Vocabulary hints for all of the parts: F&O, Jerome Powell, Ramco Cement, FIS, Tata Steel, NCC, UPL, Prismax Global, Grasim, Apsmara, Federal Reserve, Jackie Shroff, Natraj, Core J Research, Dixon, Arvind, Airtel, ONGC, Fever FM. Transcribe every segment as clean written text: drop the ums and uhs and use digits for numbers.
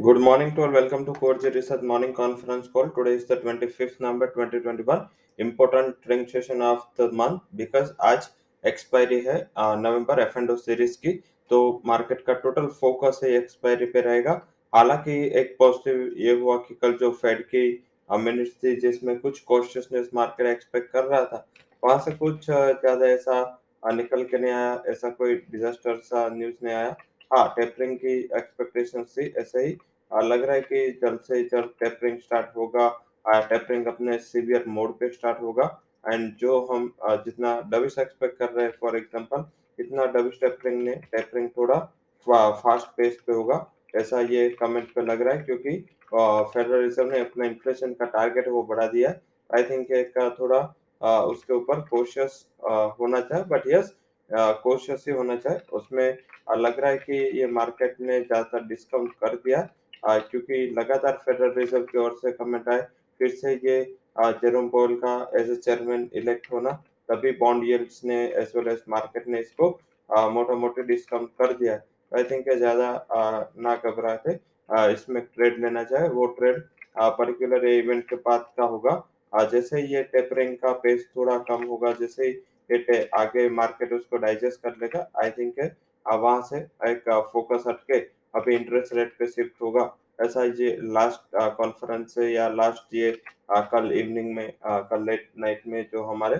Good morning to all. Welcome to Core J Research morning conference call. Today is the 25th November 2021. Important trading session of the month because आज expiry है नवंबर F&O series की, तो market का total focus है expiry पे रहेगा. हालांकि एक पॉजिटिव ये हुआ कि कल जो फेड की मिनट्स थी जिसमें कुछ कॉशियसनेस मार्केट एक्सपेक्ट कर रहा था, वहां से कुछ ज्यादा ऐसा निकल के नहीं आया, ऐसा कोई डिजास्टर सा न्यूज नहीं आया. हाँ, टेपरिंग की एक्सपेक्टेशन थी, ऐसा ही लग रहा है कि जल्द से जल्द टेपरिंग स्टार्ट होगा, टेपरिंग अपने सीवियर मोड पे स्टार्ट होगा. एंड जो हम जितना डबिश एक्सपेक्ट कर रहे हैं फॉर एग्जांपल, इतना डबिश टेपरिंग ने टेपरिंग थोड़ा फास्ट पेस पे होगा, ऐसा ये कमेंट पे लग रहा है, क्योंकि फेडरल रिजर्व ने अपना इन्फ्लेशन का टारगेट वो बढ़ा दिया है. आई थिंक एक थोड़ा उसके ऊपर कॉशियस होना चाहिए, बट यस कोशिश ही होना चाहिए. उसमें लग रहा है कि ये मार्केट ने ज़्यादातर डिस्काउंट कर दिया, क्योंकि लगातार फेडरल रिजर्व की ओर से कमेंट आए. फिर से ये जेरोम पॉवेल का एज ए चेयरमैन इलेक्ट होना, तभी बॉन्ड यील्ड्स ने एज वेल एज मार्केट ने इसको मोटा मोटी डिस्काउंट कर दिया. आई थिंक ज़्यादा ना घबराते, इसमें ट्रेड लेना चाहिए. वो ट्रेड पर्टिकुलर इवेंट के बाद का होगा. जैसे ये टेपरिंग का पेस थोड़ा कम होगा, जैसे आगे मार्केट उसको डाइजेस्ट कर लेगा, आई थिंक वहां से एक फोकस हटके अभी इंटरेस्ट रेट पे शिफ्ट होगा, ऐसा ये लास्ट कॉन्फ्रेंस से या लास्ट ये कल इवनिंग में कल लेट नाइट में जो हमारे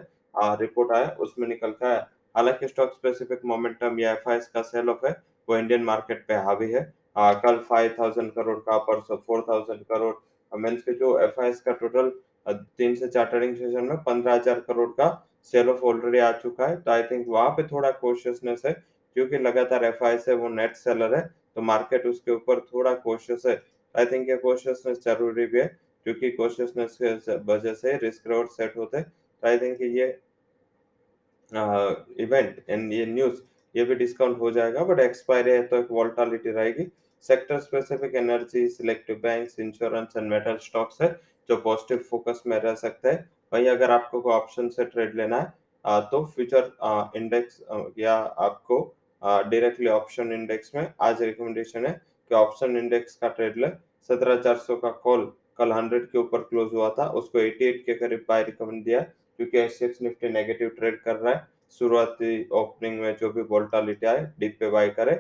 रिपोर्ट आया उसमें निकल के आया. हालांकि स्टॉक स्पेसिफिक मोमेंटम या FIS का सेल ऑफ है वो इंडियन मार्केट पे हावी है. कल 5,000 करोड़ का परसों 4,000 करोड़ मीन्स के जो FIS का टोटल 3 से 4 ट्रेडिंग सेशन में 15,000 करोड़ का सेल ऑफ ऑलरेडी आ चुका है. तो आई थिंक वहां पे थोड़ा कॉशियसनेस है, क्योंकि लगातार FIS है वो नेट सेलर है, तो मार्केट उसके ऊपर थोड़ा कॉशियस है. आई थिंक ये कॉशियसनेस जरूरी भी है, क्योंकि कॉशियसनेस के वजह से रिस्क रिवॉर्ड सेट होते हैं. तो आई थिंक ये इवेंट एंड ये न्यूज ये भी डिस्काउंट हो जाएगा, बट एक्सपायरी है तो एक वॉल्टिलिटी रहेगी. Sector specific energy, selective banks, insurance and metal stocks है जो पॉजिटिव फोकस में रह सकते हैं. वहीं अगर आपको कोई ऑप्शन से ट्रेड लेना है तो फ्यूचर इंडेक्स या आपको डायरेक्टली ऑप्शन इंडेक्स में आज रिकमेंडेशन है कि ऑप्शन इंडेक्स का ट्रेड ले. 17,400 का कॉल कल 100 के ऊपर क्लोज हुआ था, उसको 88 के करीब बाय रिकमेंड दिया, क्योंकि SX निफ्टी नेगेटिव ट्रेड कर रहा है. शुरुआती ओपनिंग में जो भी वोल्टालिटी आए डीप पे बाय करें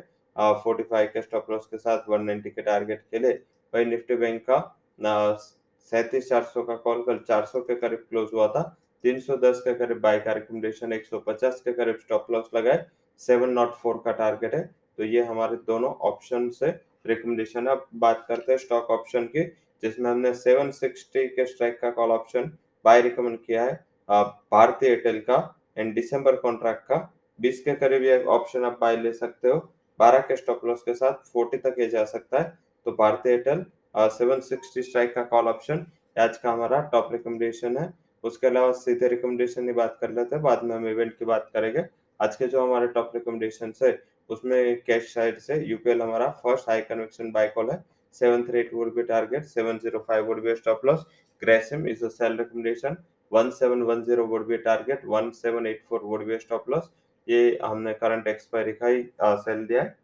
45 के स्टॉप लॉस के साथ 190 के टारगेट के लिए. वही निफ्टी बैंक का 37,400 का कॉल कल 400 के करीब क्लोज हुआ था, 310 के करीब बाय का रिकमेंडेशन, 150 के करीब स्टॉप लॉस लगाए, 704 का टारगेट है. तो ये हमारे दोनों ऑप्शन से रिकमेंडेशन. अब बात करते हैं स्टॉक ऑप्शन की, जिसमें हमने 760 के स्ट्राइक का कॉल ऑप्शन बाय रिकमेंड किया है भारतीय एयरटेल का एंड डिसम्बर कॉन्ट्रैक्ट का. 20 के करीब ये ऑप्शन आप बाय ले सकते हो, 12 के स्टॉप लॉस के साथ 40 तक ये जा सकता है. तो भारतीय एयरटेल 760 स्ट्राइक का कॉल ऑप्शन आज का हमारा टॉप रिकमेंडेशन है. उसके अलावा सीधे रिकमेंडेशन की बात कर लेते हैं, बाद में हम इवेंट की बात करेंगे. आज के जो हमारे टॉप रिकमेंडेशन है उसमें कैश साइड से UPL हमारा first high conviction buy call है. 738 would be target, 705 would be stop loss. Grasim is a sell recommendation, 1710 would be target, 1784 would be stop loss. ये हमने करंट एक्सपायरी का ही सेल दिया है.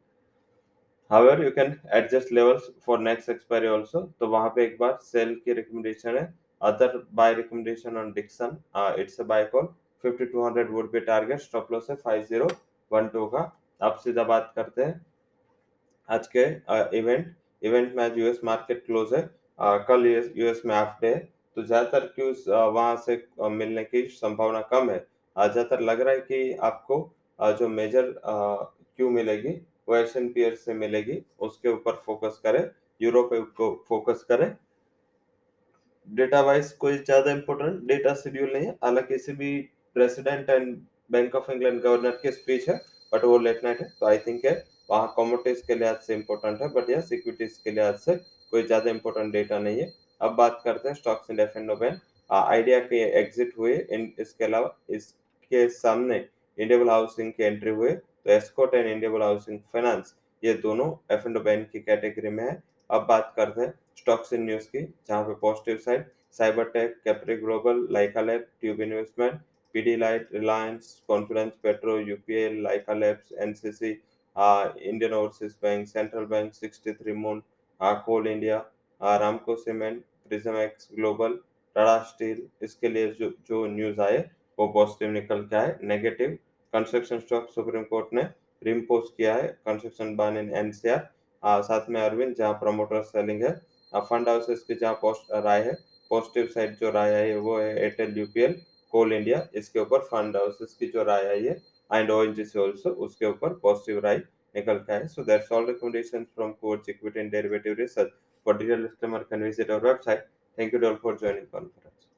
However, you can adjust levels for next expiry also. तो वहाँ पे एक बार सेल की रिकमेंडेशन है. Other buy recommendation on Dixon, it's a buy call, 5200 would be target, stop loss है 5012 का. अब सीधा बात करते हैं आज के इवेंट में. आज US मार्केट क्लोज है, कल US में हाफ डे है, तो ज़्यादातर क्यूज वहाँ से मिलने की संभावना कम है. ज़्यादातर लग रहा है कि आपको जो मेजर क्यू मिलेगी वो एशियन पीयर से मिलेगी, उसके ऊपर फोकस करें, यूरो पे फोकस करें. डेटा वाइज कोई ज़्यादा इम्पोर्टेंट डेटा शेड्यूल नहीं है, हालांकि इसी भी president and Bank of England governor की स्पीच है, बट वो लेट नाइट है. तो आई थिंक है वहाँ कमोडिटीज के लिहाज से इम्पोर्टेंट है, बट यह सिक्योरिटीज के लिहाज से कोई ज़्यादा इम्पोर्टेंट डेटा नहीं है. अब बात करते हैं stocks and F&O ban. Idea के एग्जिट हुए, इसके अलावा इसके सामने इंडियन हाउसिंग के एंट्री हुए, Escort and Indian housing finance ये दोनों F&O बैंक की कैटेगरी में है. अब बात करते हैं स्टॉक्स इन न्यूज की, जहाँ पे positive side cybertech, capri global, lyka lab, tube investment, pidilite, reliance, confidence petro, UPL, lyka labs, NCC, Indian overseas bank, central bank, 63 moon, Coal India, Ramco Cement, Prismax Global, Tata steel, इसके लिए जो news आए वो positive निकल के आए। Negative construction stock Supreme Court ने reimpose किया है, कंस्ट्रक्शन बैन इन एनसीआर। साथ में अरविंद जहां प्रमोटर सेलिंग है, फंड हाउसेस की जहां राय है पॉजिटिव साइड, जो राय आई है वो है एयरटेल, यूपीएल, कोल इंडिया, इसके ऊपर फंड हाउसेस की जो राय आई है एंड ओएनजीसी आल्सो, उसके ऊपर पॉजिटिव राय निकल के आए। So that's all recommendations from course equity and derivative research. for digital customer can visit our website. Thank you all for joining conference.